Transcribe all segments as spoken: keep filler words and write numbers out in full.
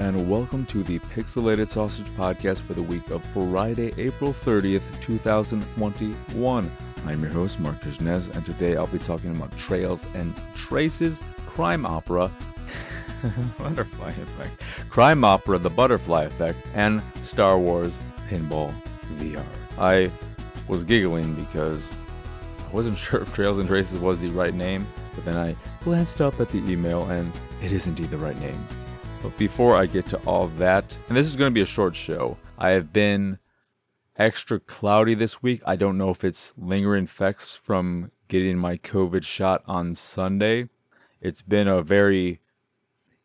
and welcome to the Pixelated Sausage Podcast for the week of Friday, April thirtieth, two thousand twenty-one. I'm your host, Marc Nez, and today I'll be talking about Trails and Traces, Crime Opera, Butterfly Effect, Crime Opera, The Butterfly Effect, and Star Wars Pinball V R. I was giggling because I wasn't sure if Trails and Traces was the right name, but then I glanced up at the email and it is indeed the right name. But before I get to all that, and this is going to be a short show, I have been extra cloudy this week. I don't know if it's lingering effects from getting my COVID shot on Sunday. It's been a very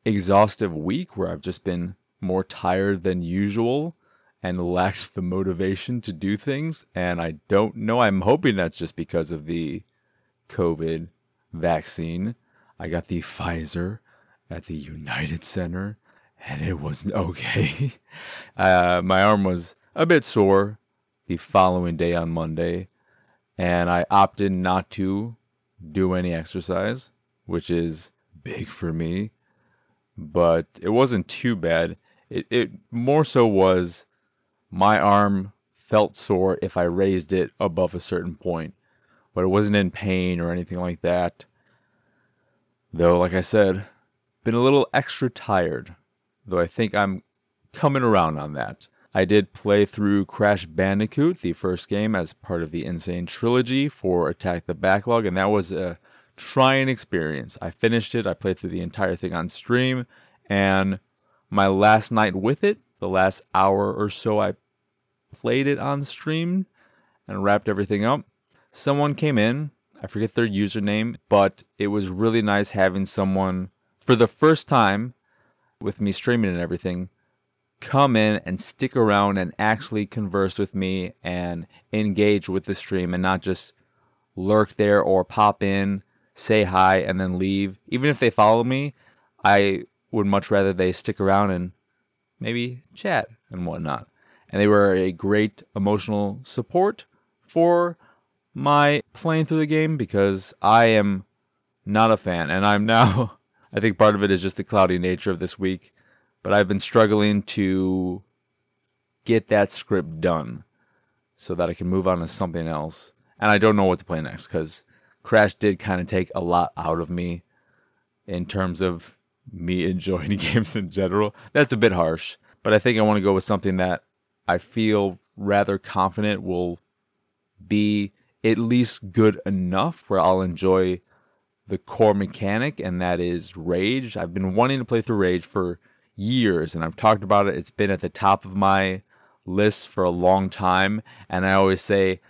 exhaustive week where I've just been more tired than usual and lacks the motivation to do things. And I don't know. I'm hoping that's just because of the COVID vaccine. I got the Pfizer at the United Center and it was okay. Uh, my arm was a bit sore the following day on Monday, and I opted not to do any exercise, which is big for me, but it wasn't too bad. It, it more so was my arm felt sore if I raised it above a certain point, but it wasn't in pain or anything like that. Though, like I said, been a little extra tired, though I think I'm coming around on that. I did play through Crash Bandicoot, the first game, as part of the Insane Trilogy for Attack the Backlog, and that was a trying experience. I finished it, I played through the entire thing on stream, and my last night with it, the last hour or so I played it on stream and wrapped everything up, someone came in, I forget their username, but it was really nice having someone for the first time, with me streaming and everything, come in and stick around and actually converse with me and engage with the stream and not just lurk there or pop in, say hi, and then leave. Even if they follow me, I would much rather they stick around and maybe chat and whatnot. And they were a great emotional support for my playing through the game because I am not a fan and I'm now... I think part of it is just the cloudy nature of this week, but I've been struggling to get that script done so that I can move on to something else. And I don't know what to play next because Crash did kind of take a lot out of me in terms of me enjoying games in general. That's a bit harsh, but I think I want to go with something that I feel rather confident will be at least good enough where I'll enjoy the core mechanic, and that is Rage. I've been wanting to play through Rage for years, and I've talked about it. It's been at the top of my list for a long time, and I always say,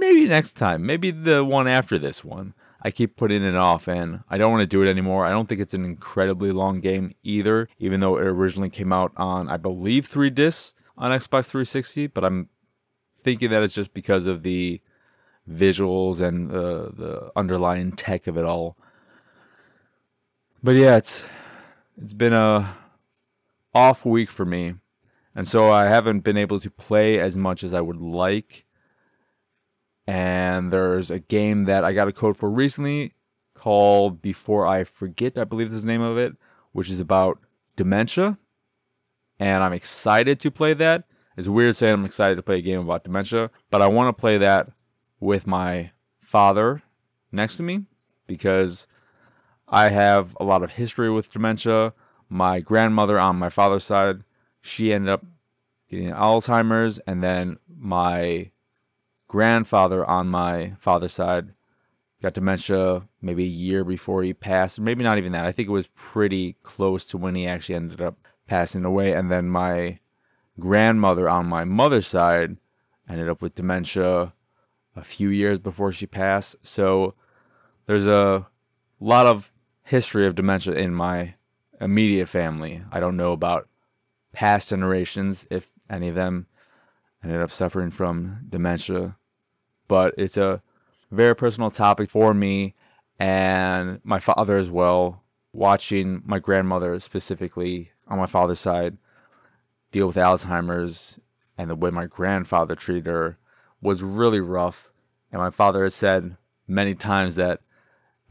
maybe next time, maybe the one after this one. I keep putting it off, and I don't want to do it anymore. I don't think it's an incredibly long game either, even though it originally came out on, I believe, three discs on Xbox three sixty, but I'm thinking that it's just because of the visuals and uh, the underlying tech of it all. But yeah, it's it's been a off week for me, and so I haven't been able to play as much as I would like. And there's a game that I got a code for recently called Before I Forget, I believe is the name of it, which is about dementia, and I'm excited to play that. It's weird saying I'm excited to play a game about dementia, but I want to play that with my father next to me because I have a lot of history with dementia. My grandmother on my father's side, she ended up getting Alzheimer's, and then my grandfather on my father's side got dementia maybe a year before he passed, maybe not even that. I think it was pretty close to when he actually ended up passing away, and then my grandmother on my mother's side ended up with dementia a few years before she passed. So there's a lot of history of dementia in my immediate family. I don't know about past generations, if any of them ended up suffering from dementia, but it's a very personal topic for me and my father as well. Watching my grandmother specifically on my father's side deal with Alzheimer's and the way my grandfather treated her was really rough, and my father has said many times that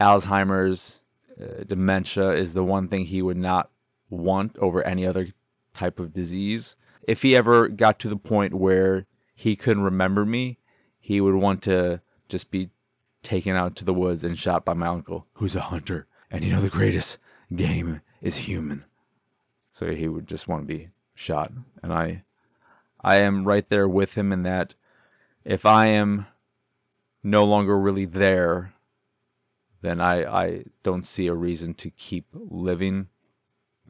Alzheimer's, uh, dementia, is the one thing he would not want over any other type of disease. If he ever got to the point where he couldn't remember me, he would want to just be taken out to the woods and shot by my uncle, who's a hunter. And you know, the greatest game is human. So he would just want to be shot. And I, I am right there with him in that if I am no longer really there, then I, I don't see a reason to keep living.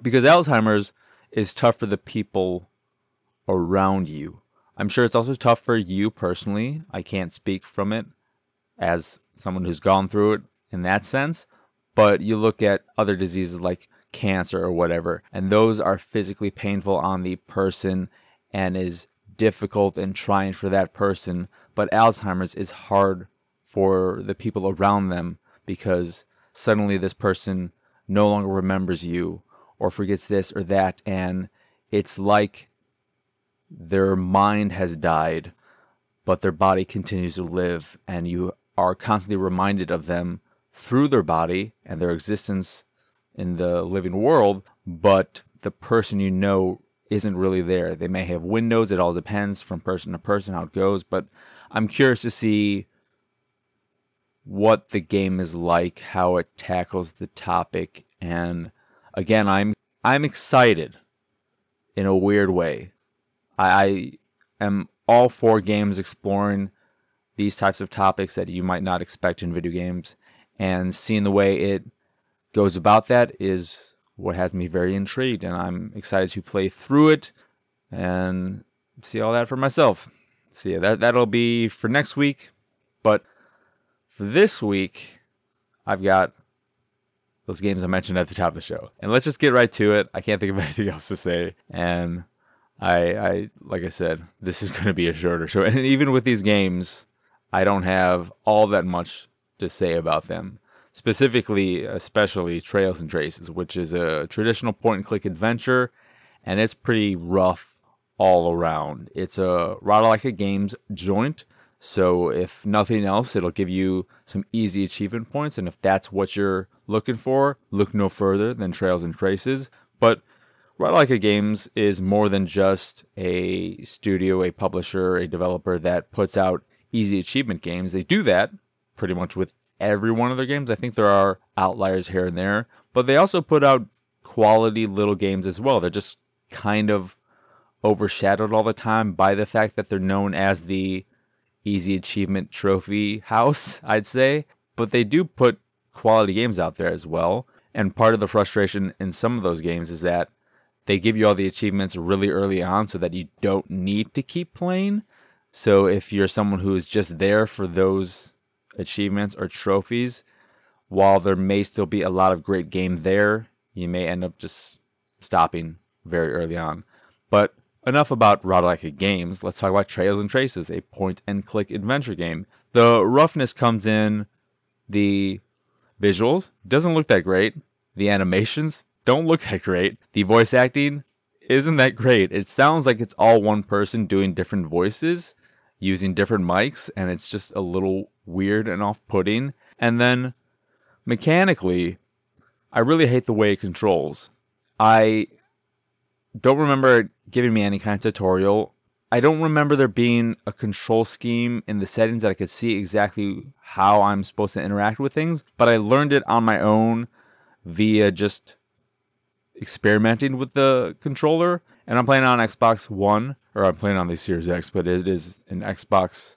Because Alzheimer's is tough for the people around you. I'm sure it's also tough for you personally. I can't speak from it as someone who's gone through it in that sense. But you look at other diseases like cancer or whatever, and those are physically painful on the person and is difficult and trying for that person. But Alzheimer's is hard for the people around them, because suddenly this person no longer remembers you or forgets this or that, and it's like their mind has died, but their body continues to live, and you are constantly reminded of them through their body and their existence in the living world, but the person you know isn't really there. They may have windows, it all depends from person to person how it goes, but I'm curious to see what the game is like, how it tackles the topic, and again, I'm I'm excited in a weird way. I, I am all for games exploring these types of topics that you might not expect in video games, and seeing the way it goes about that is what has me very intrigued, and I'm excited to play through it and see all that for myself. So yeah, that, that'll be for next week, but for this week, I've got those games I mentioned at the top of the show. And let's just get right to it. I can't think of anything else to say. And I, I like I said, this is going to be a shorter show. And even with these games, I don't have all that much to say about them. Specifically, especially Trails and Traces, which is a traditional point-and-click adventure. And it's pretty rough all around. It's a Ratalaika Games joint. So if nothing else, it'll give you some easy achievement points. And if that's what you're looking for, look no further than Trails and Traces. But Ratalaika Games is more than just a studio, a publisher, a developer that puts out easy achievement games. They do that pretty much with every one of their games. I think there are outliers here and there. But they also put out quality little games as well. They're just kind of overshadowed all the time by the fact that they're known as the easy achievement trophy house, I'd say, but they do put quality games out there as well. And part of the frustration in some of those games is that they give you all the achievements really early on so that you don't need to keep playing. So if you're someone who is just there for those achievements or trophies, while there may still be a lot of great game there, you may end up just stopping very early on. But enough about Ratalaika Games, let's talk about Trails and Traces, a point-and-click adventure game. The roughness comes in the visuals, doesn't look that great. The animations don't look that great. The voice acting isn't that great. It sounds like it's all one person doing different voices, using different mics, and it's just a little weird and off-putting. And then, mechanically, I really hate the way it controls. I don't remember it giving me any kind of tutorial. I don't remember there being a control scheme in the settings that I could see exactly how I'm supposed to interact with things, but I learned it on my own via just experimenting with the controller. And I'm playing on Xbox One, or I'm playing on the Series X, but it is an Xbox...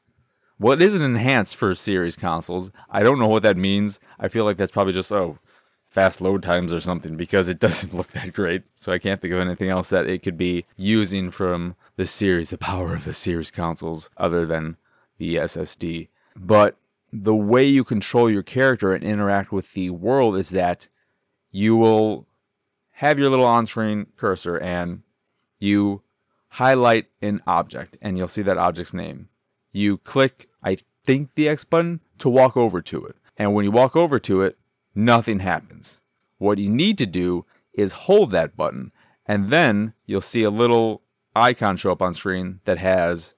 Well, it is an enhanced for Series consoles. I don't know what that means. I feel like that's probably just, oh... fast load times or something, because it doesn't look that great. So I can't think of anything else that it could be using from the series, the power of the series consoles, other than the S S D. But the way you control your character and interact with the world is that you will have your little on-screen cursor and you highlight an object and you'll see that object's name. You click, I think, the X button to walk over to it. And when you walk over to it, nothing happens. What you need to do is hold that button, and then you'll see a little icon show up on screen that has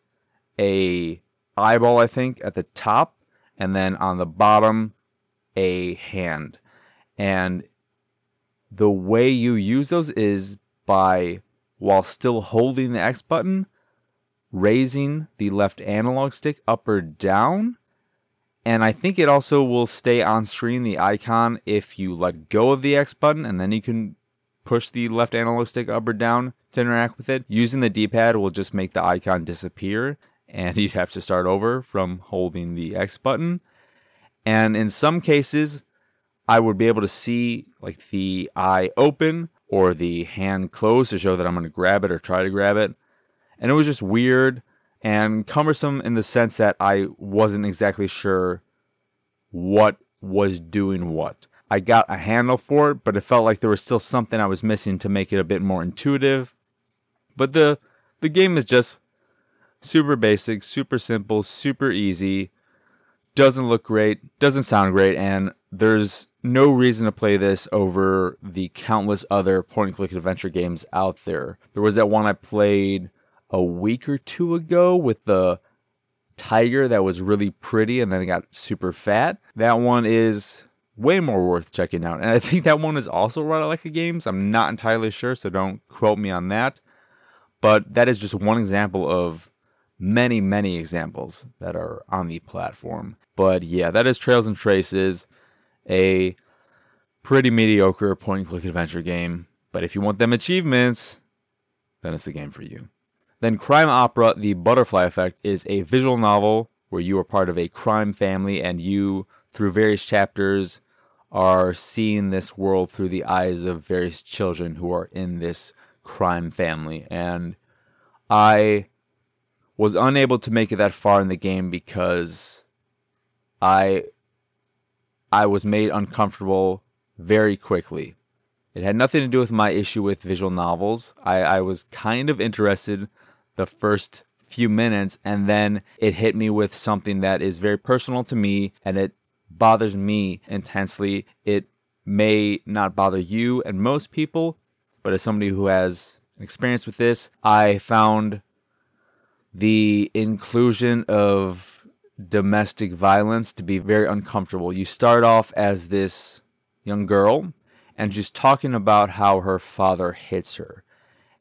a eyeball, I think, at the top, and then on the bottom, a hand. And the way you use those is by, while still holding the X button, raising the left analog stick up or down. And I think it also will stay on screen, the icon, if you let go of the X button, and then you can push the left analog stick up or down to interact with it. Using the D-pad will just make the icon disappear, and you'd have to start over from holding the X button. And in some cases, I would be able to see like the eye open or the hand close to show that I'm going to grab it or try to grab it. And it was just weird and cumbersome in the sense that I wasn't exactly sure what was doing what. I got a handle for it, but it felt like there was still something I was missing to make it a bit more intuitive. But the the game is just super basic, super simple, super easy. Doesn't look great, doesn't sound great, and there's no reason to play this over the countless other point-and-click adventure games out there. There was that one I played a week or two ago with the tiger that was really pretty and then it got super fat. That one is way more worth checking out, and I think that one is also Ratalaika Games. I'm not entirely sure, so don't quote me on that. But that is just one example of many, many examples that are on the platform. But yeah, that is Trails and Traces, a pretty mediocre point-and-click adventure game. But if you want them achievements, then it's the game for you. Then Crime Opera, The Butterfly Effect, is a visual novel where you are part of a crime family and you, through various chapters, are seeing this world through the eyes of various children who are in this crime family. And I was unable to make it that far in the game because I... I was made uncomfortable very quickly. It had nothing to do with my issue with visual novels. I, I was kind of interested the first few minutes, and then it hit me with something that is very personal to me, and it bothers me intensely. It may not bother you and most people, but as somebody who has experience with this, I found the inclusion of domestic violence to be very uncomfortable. You start off as this young girl, and she's talking about how her father hits her,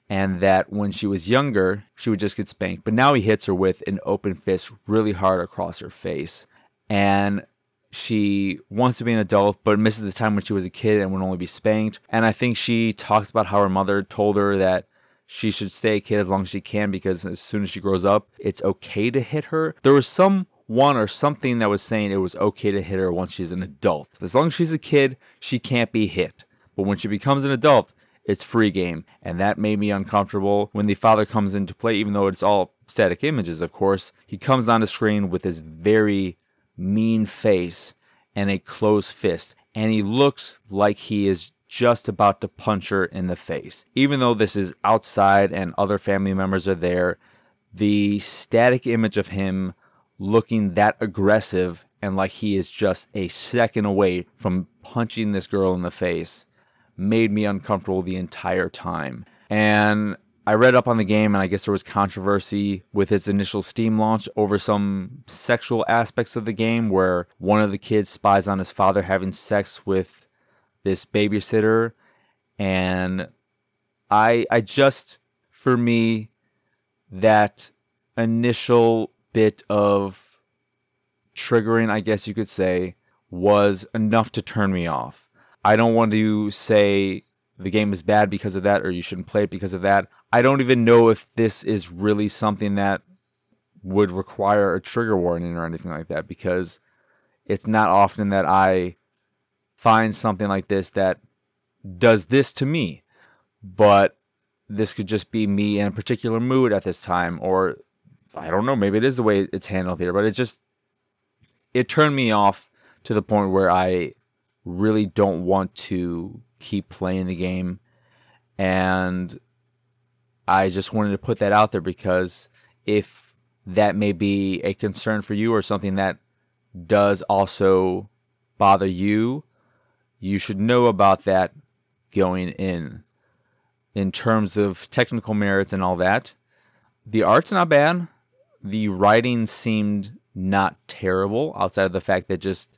and that when she was younger, she would just get spanked, but now he hits her with an open fist really hard across her face, and she wants to be an adult, but misses the time when she was a kid and would only be spanked. And I think she talks about how her mother told her that she should stay a kid as long as she can, because as soon as she grows up, it's okay to hit her. There was some one or something that was saying it was okay to hit her once she's an adult. As long as she's a kid, she can't be hit. But when she becomes an adult, it's free game. And that made me uncomfortable. When the father comes into play, even though it's all static images, of course, he comes on the screen with his very mean face and a closed fist. And he looks like he is just about to punch her in the face. Even though this is outside and other family members are there, the static image of him looking that aggressive and like he is just a second away from punching this girl in the face made me uncomfortable the entire time. And I read up on the game, and I guess there was controversy with its initial Steam launch over some sexual aspects of the game, where one of the kids spies on his father having sex with this babysitter. And I, I just, for me, that initial bit of triggering, I guess you could say, was enough to turn me off. I don't want to say the game is bad because of that, or you shouldn't play it because of that. I don't even know if this is really something that would require a trigger warning or anything like that, because it's not often that I find something like this that does this to me. But this could just be me in a particular mood at this time, or I don't know, maybe it is the way it's handled here, but it just, it turned me off to the point where I really don't want to keep playing the game. And I just wanted to put that out there, because if that may be a concern for you, or something that does also bother you, you should know about that going in. In terms of technical merits and all that, the art's not bad. The writing seemed not terrible, outside of the fact that just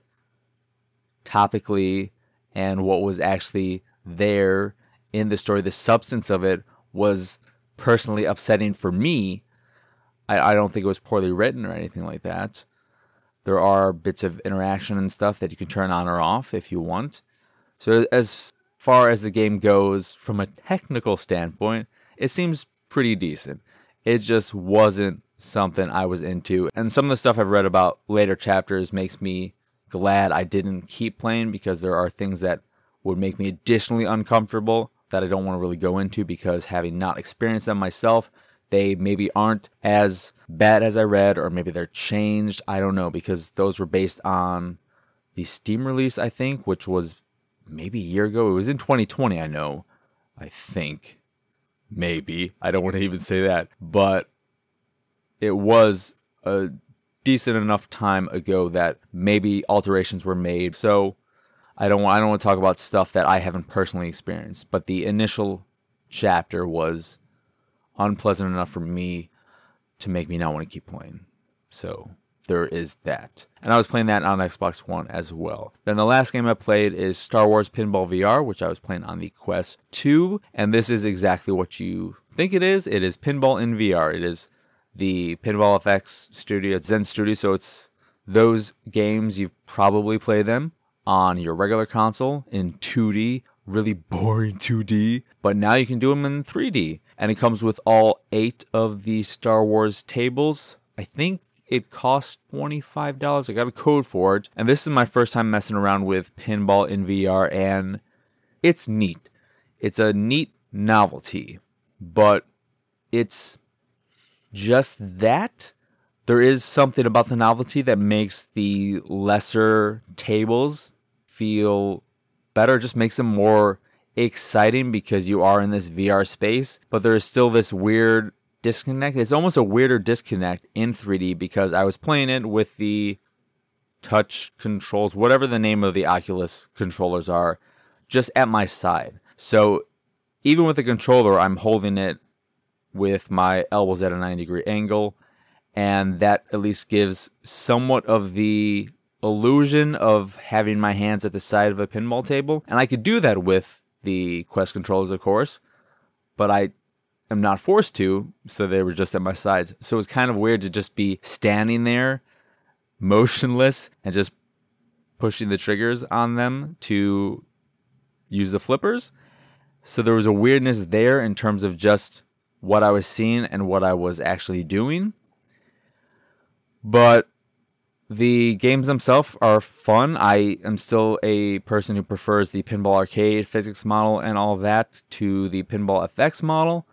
topically and what was actually there in the story. The substance of it was personally upsetting for me. I, I don't think it was poorly written or anything like that. There are bits of interaction and stuff that you can turn on or off if you want. So as far as the game goes, from a technical standpoint, it seems pretty decent. It just wasn't something I was into. And some of the stuff I've read about later chapters makes me glad I didn't keep playing, because there are things that would make me additionally uncomfortable that I don't want to really go into, because having not experienced them myself, they maybe aren't as bad as I read, or maybe they're changed. I don't know, because those were based on the Steam release, I think, which was maybe a year ago. It was in twenty twenty, I know. I think. Maybe. I don't want to even say that. But it was a decent enough time ago that maybe alterations were made. So I don't want, I don't want to talk about stuff that I haven't personally experienced. But the initial chapter was unpleasant enough for me to make me not want to keep playing. So there is that. And I was playing that on Xbox One as well. Then the last game I played is Star Wars Pinball V R, which I was playing on the Quest two. And this is exactly what you think it is. It is pinball in V R. It is the Pinball F X studio, it's Zen Studio. So it's those games, you probably play them on your regular console in two D, really boring two D. But now you can do them in three D. And it comes with all eight of the Star Wars tables. I think it costs twenty-five dollars. I got a code for it. And this is my first time messing around with pinball in V R. And it's neat. It's a neat novelty. But it's just that. There is something about the novelty that makes the lesser tables feel better. It just makes them more exciting, because you are in this V R space, but there is still this weird disconnect. It's almost a weirder disconnect in three D, because I was playing it with the touch controls, whatever the name of the Oculus controllers are, just at my side. So even with the controller, I'm holding it with my elbows at a ninety degree angle, and that at least gives somewhat of the illusion of having my hands at the side of a pinball table. And I could do that with the Quest controllers, of course, but I am not forced to, so they were just at my sides. So it was kind of weird to just be standing there, motionless, and just pushing the triggers on them to use the flippers. So there was a weirdness there in terms of just what I was seeing and what I was actually doing. But the games themselves are fun. I am still a person who prefers the Pinball Arcade physics model and all that to the Pinball F X model.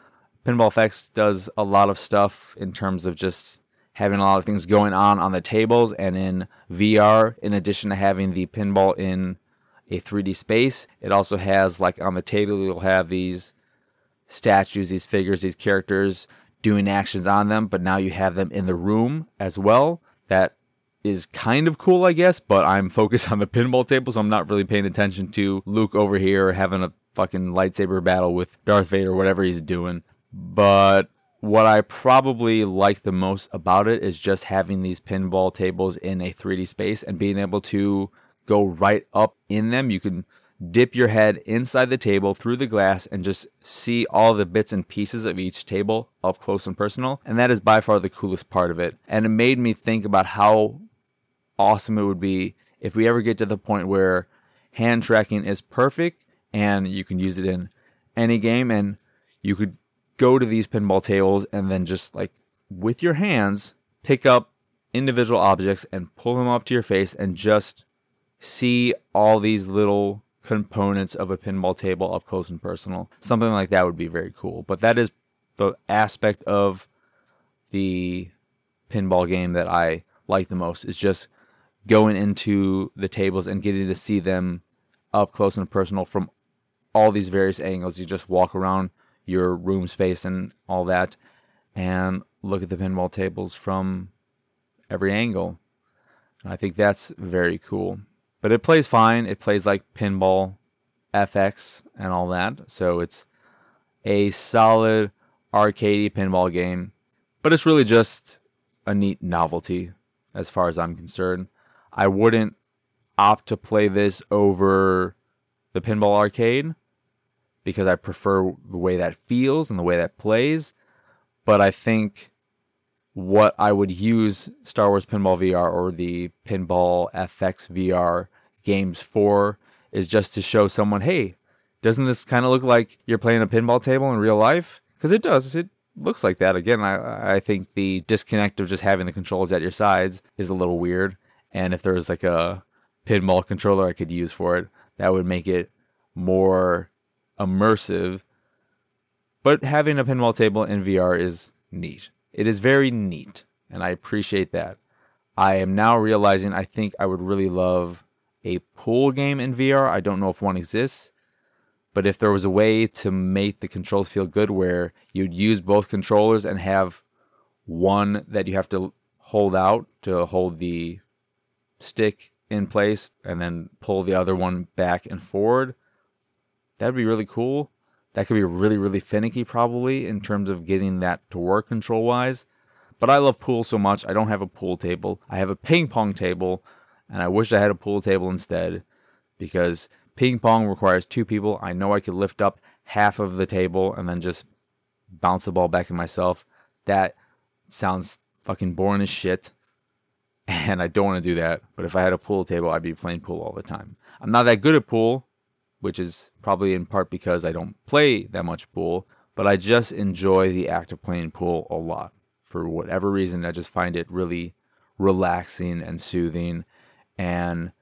Pinball F X does a lot of stuff in terms of just having a lot of things going on on the tables and in V R. In addition to having the pinball in a three D space, it also has, like, on the table, you'll have these statues, these figures, these characters doing actions on them, but now you have them in the room as well. That is kind of cool, I guess, but I'm focused on the pinball table, so I'm not really paying attention to Luke over here having a fucking lightsaber battle with Darth Vader, whatever he's doing. But what I probably like the most about it is just having these pinball tables in a three D space and being able to go right up in them. You can dip your head inside the table through the glass and just see all the bits and pieces of each table up close and personal. And that is by far the coolest part of it. And it made me think about how awesome it would be if we ever get to the point where hand tracking is perfect and you can use it in any game, and you could go to these pinball tables and then just, like, with your hands pick up individual objects and pull them up to your face and just see all these little components of a pinball table up close and personal. Something like that would be very cool. But that is the aspect of the pinball game that I like the most, is just going into the tables and getting to see them up close and personal from all these various angles. You just walk around your room space and all that and look at the pinball tables from every angle. And I think that's very cool. But it plays fine. It plays like Pinball F X and all that. So it's a solid arcadey pinball game. But it's really just a neat novelty as far as I'm concerned. I wouldn't opt to play this over the Pinball Arcade, because I prefer the way that feels and the way that plays. But I think what I would use Star Wars Pinball V R or the Pinball F X V R games for is just to show someone, hey, doesn't this kind of look like you're playing a pinball table in real life? Because it does. It looks like that. Again, I, I think the disconnect of just having the controls at your sides is a little weird. And if there was like a pinball controller I could use for it, that would make it more immersive. But having a pinball table in V R is neat. It is very neat, and I appreciate that. I am now realizing I think I would really love a pool game in V R. I don't know if one exists, but if there was a way to make the controls feel good where you'd use both controllers and have one that you have to hold out to hold the stick in place and then pull the other one back and forward, that'd be really cool. That could be really, really finicky probably in terms of getting that to work control-wise. But I love pool so much. I don't have a pool table. I have a ping pong table, and I wish I had a pool table instead because ping pong requires two people. I know I could lift up half of the table and then just bounce the ball back at myself. That sounds fucking boring as shit. And I don't want to do that. But if I had a pool table, I'd be playing pool all the time. I'm not that good at pool, which is probably in part because I don't play that much pool. But I just enjoy the act of playing pool a lot. For whatever reason, I just find it really relaxing and soothing. And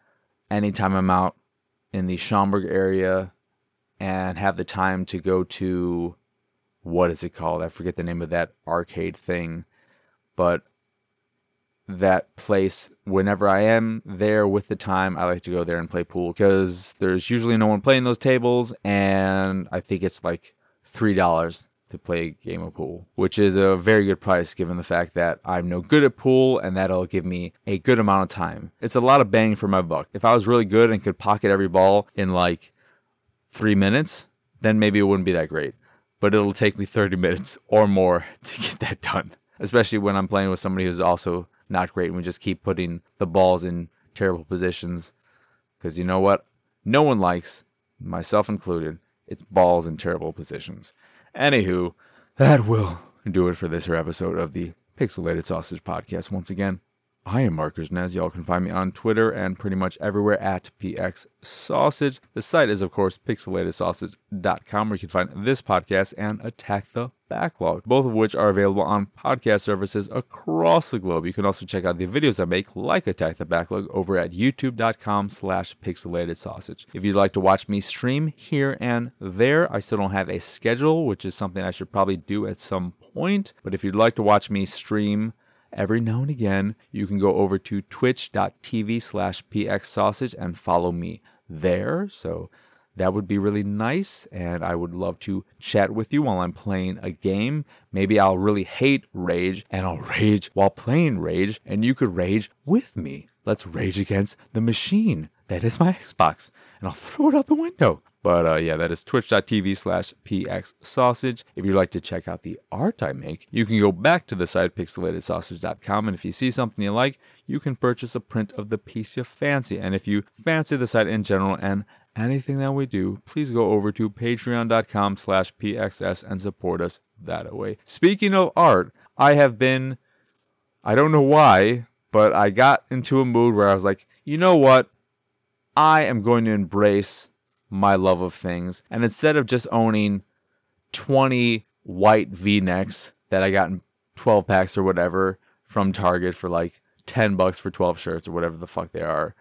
anytime I'm out in the Schaumburg area and have the time to go to, what is it called? I forget the name of that arcade thing. But that place, whenever I am there with the time, I like to go there and play pool because there's usually no one playing those tables, and I think it's like three dollars to play a game of pool, which is a very good price given the fact that I'm no good at pool, and that'll give me a good amount of time. It's a lot of bang for my buck. If I was really good and could pocket every ball in like three minutes, then maybe it wouldn't be that great, but it'll take me thirty minutes or more to get that done, especially when I'm playing with somebody who's also not great, and we just keep putting the balls in terrible positions. Because you know what? No one likes, myself included, it's balls in terrible positions. Anywho, that will do it for this episode of the Pixelated Sausage Podcast. Once again, I am Marc Nez. Y'all can find me on Twitter and pretty much everywhere at P X Sausage. The site is, of course, Pixelated Sausage dot com, where you can find this podcast and Attack the Backlog, both of which are available on podcast services across the globe. You can also check out the videos I make, like Attack the Backlog, over at youtube dot com slash pixelated sausage. If you'd like to watch me stream here and there, I still don't have a schedule, which is something I should probably do at some point. But if you'd like to watch me stream every now and again, you can go over to twitch dot t v slash p x sausage and follow me there. So that would be really nice, and I would love to chat with you while I'm playing a game. Maybe I'll really hate Rage, and I'll rage while playing Rage, and you could rage with me. Let's rage against the machine that is my Xbox, and I'll throw it out the window. But uh, yeah, that is twitch dot t v slash p x sausage. If you'd like to check out the art I make, you can go back to the site pixelated sausage dot com, and if you see something you like, you can purchase a print of the piece you fancy. And if you fancy the site in general and anything that we do, please go over to patreon dot com slash p x s and support us that way. Speaking of art, I have been, I don't know why, but I got into a mood where I was like, you know what? I am going to embrace my love of things. And instead of just owning twenty white V-necks that I got in twelve packs or whatever from Target for like ten bucks for twelve shirts or whatever the fuck they are,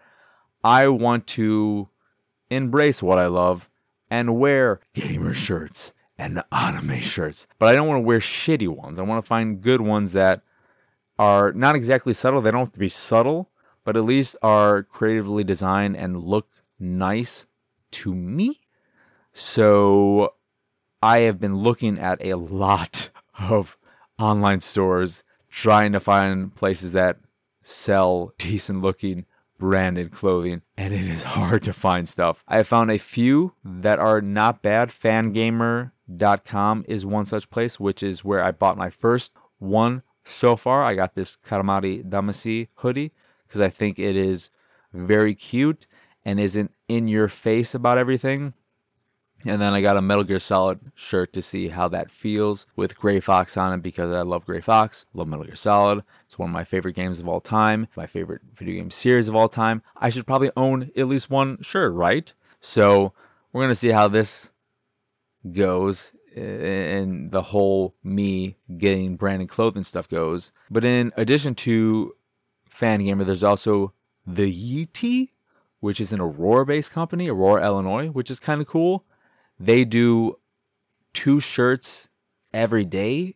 I want to embrace what I love and wear gamer shirts and anime shirts. But I don't want to wear shitty ones. I want to find good ones that are not exactly subtle. They don't have to be subtle, but at least are creatively designed and look nice to me. So I have been looking at a lot of online stores, trying to find places that sell decent looking branded clothing, and it is hard to find stuff. I have found a few that are not bad. FanGamer dot com is one such place, which is where I bought my first one so far. I got this Katamari Damacy hoodie because I think it is very cute and isn't in your face about everything. And then I got a Metal Gear Solid shirt to see how that feels with Gray Fox on it, because I love Gray Fox, love Metal Gear Solid. It's one of my favorite games of all time, my favorite video game series of all time. I should probably own at least one shirt, right? So we're going to see how this goes and the whole me getting branded clothing stuff goes. But in addition to FanGamer, there's also the Yeetie, which is an Aurora-based company, Aurora, Illinois, which is kind of cool. They do two shirts every day,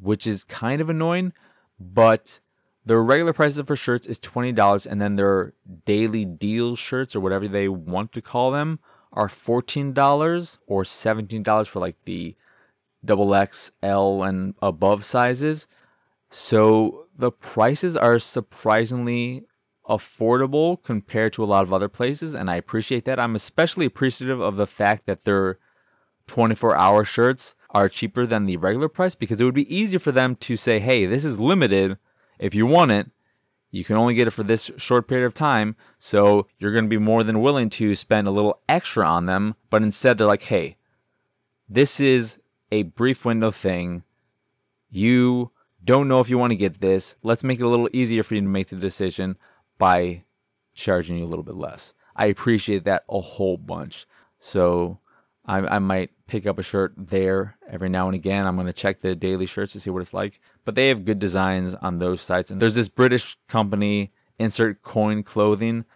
which is kind of annoying, but their regular prices for shirts is twenty dollars, and then their daily deal shirts, or whatever they want to call them, are fourteen dollars or seventeen dollars for like the double X L and above sizes. So the prices are surprisingly affordable compared to a lot of other places, and I appreciate that. I'm especially appreciative of the fact that their twenty-four hour shirts are cheaper than the regular price, because it would be easier for them to say, hey, this is limited. If you want it, you can only get it for this short period of time, so you're going to be more than willing to spend a little extra on them. But instead they're like, hey, this is a brief window thing. You don't know if you want to get this. Let's make it a little easier for you to make the decision by charging you a little bit less. I appreciate that a whole bunch. So I, I might pick up a shirt there every now and again. I'm going to check the daily shirts to see what it's like. But they have good designs on those sites. And there's this British company, Insert Coin Clothing,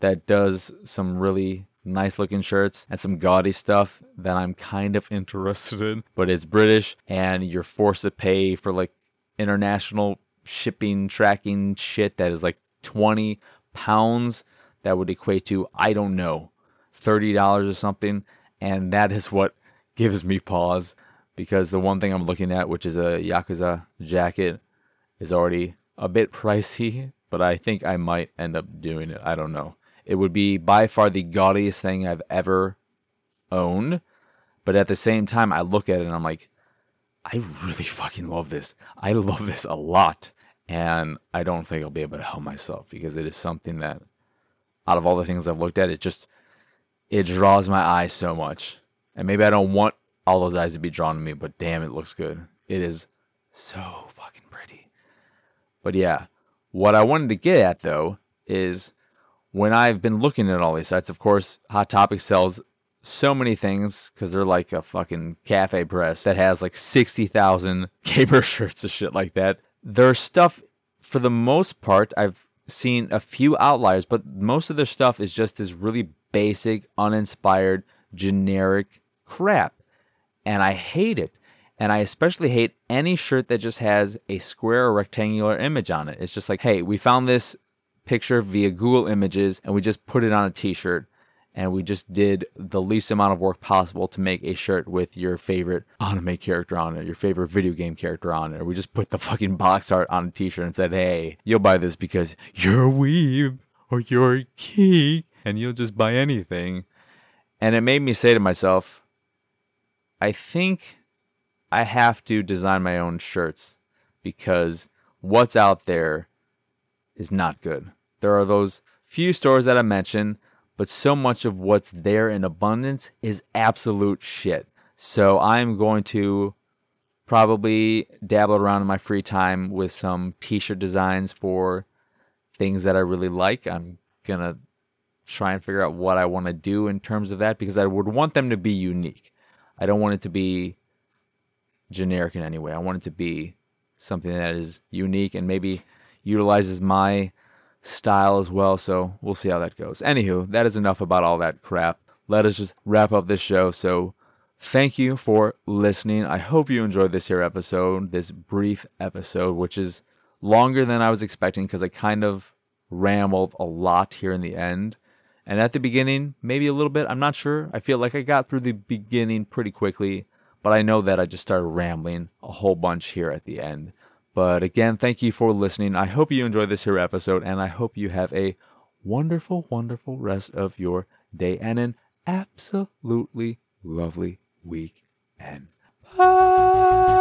that does some really nice looking shirts and some gaudy stuff that I'm kind of interested in. But it's British, and you're forced to pay for like international shipping, tracking shit that is like twenty pounds, that would equate to, I don't know, thirty dollars or something. And that is what gives me pause, because the one thing I'm looking at, which is a Yakuza jacket, is already a bit pricey, but I think I might end up doing it. I don't know. It would be by far the gaudiest thing I've ever owned, but at the same time, I look at it and I'm like, I really fucking love this. I love this a lot. And I don't think I'll be able to help myself, because it is something that, out of all the things I've looked at, it just, it draws my eyes so much. And maybe I don't want all those eyes to be drawn to me, but damn, it looks good. It is so fucking pretty. But yeah, what I wanted to get at, though, is when I've been looking at all these sites, of course, Hot Topic sells so many things, because they're like a fucking cafe press that has like sixty thousand gamer shirts and shit like that. Their stuff, for the most part, I've seen a few outliers, but most of their stuff is just this really basic, uninspired, generic crap. And I hate it. And I especially hate any shirt that just has a square or rectangular image on it. It's just like, hey, we found this picture via Google Images, and we just put it on a t-shirt, and we just did the least amount of work possible to make a shirt with your favorite anime character on it, your favorite video game character on it. Or we just put the fucking box art on a t-shirt and said, hey, you'll buy this because you're a weeb or you're a geek, and you'll just buy anything. And it made me say to myself, I think I have to design my own shirts, because what's out there is not good. There are those few stores that I mentioned, but so much of what's there in abundance is absolute shit. So I'm going to probably dabble around in my free time with some t-shirt designs for things that I really like. I'm going to try and figure out what I want to do in terms of that, because I would want them to be unique. I don't want it to be generic in any way. I want it to be something that is unique and maybe utilizes my style as well, so we'll see how that goes. Anywho, that is enough about all that crap. Let us just wrap up this show. So thank you for listening. I hope you enjoyed this here episode, this brief episode, which is longer than I was expecting, because I kind of rambled a lot here in the end. And at the beginning, maybe a little bit, I'm not sure. I feel like I got through the beginning pretty quickly, but I know that I just started rambling a whole bunch here at the end. But again, thank you for listening. I hope you enjoyed this here episode, and I hope you have a wonderful, wonderful rest of your day and an absolutely lovely weekend. Bye!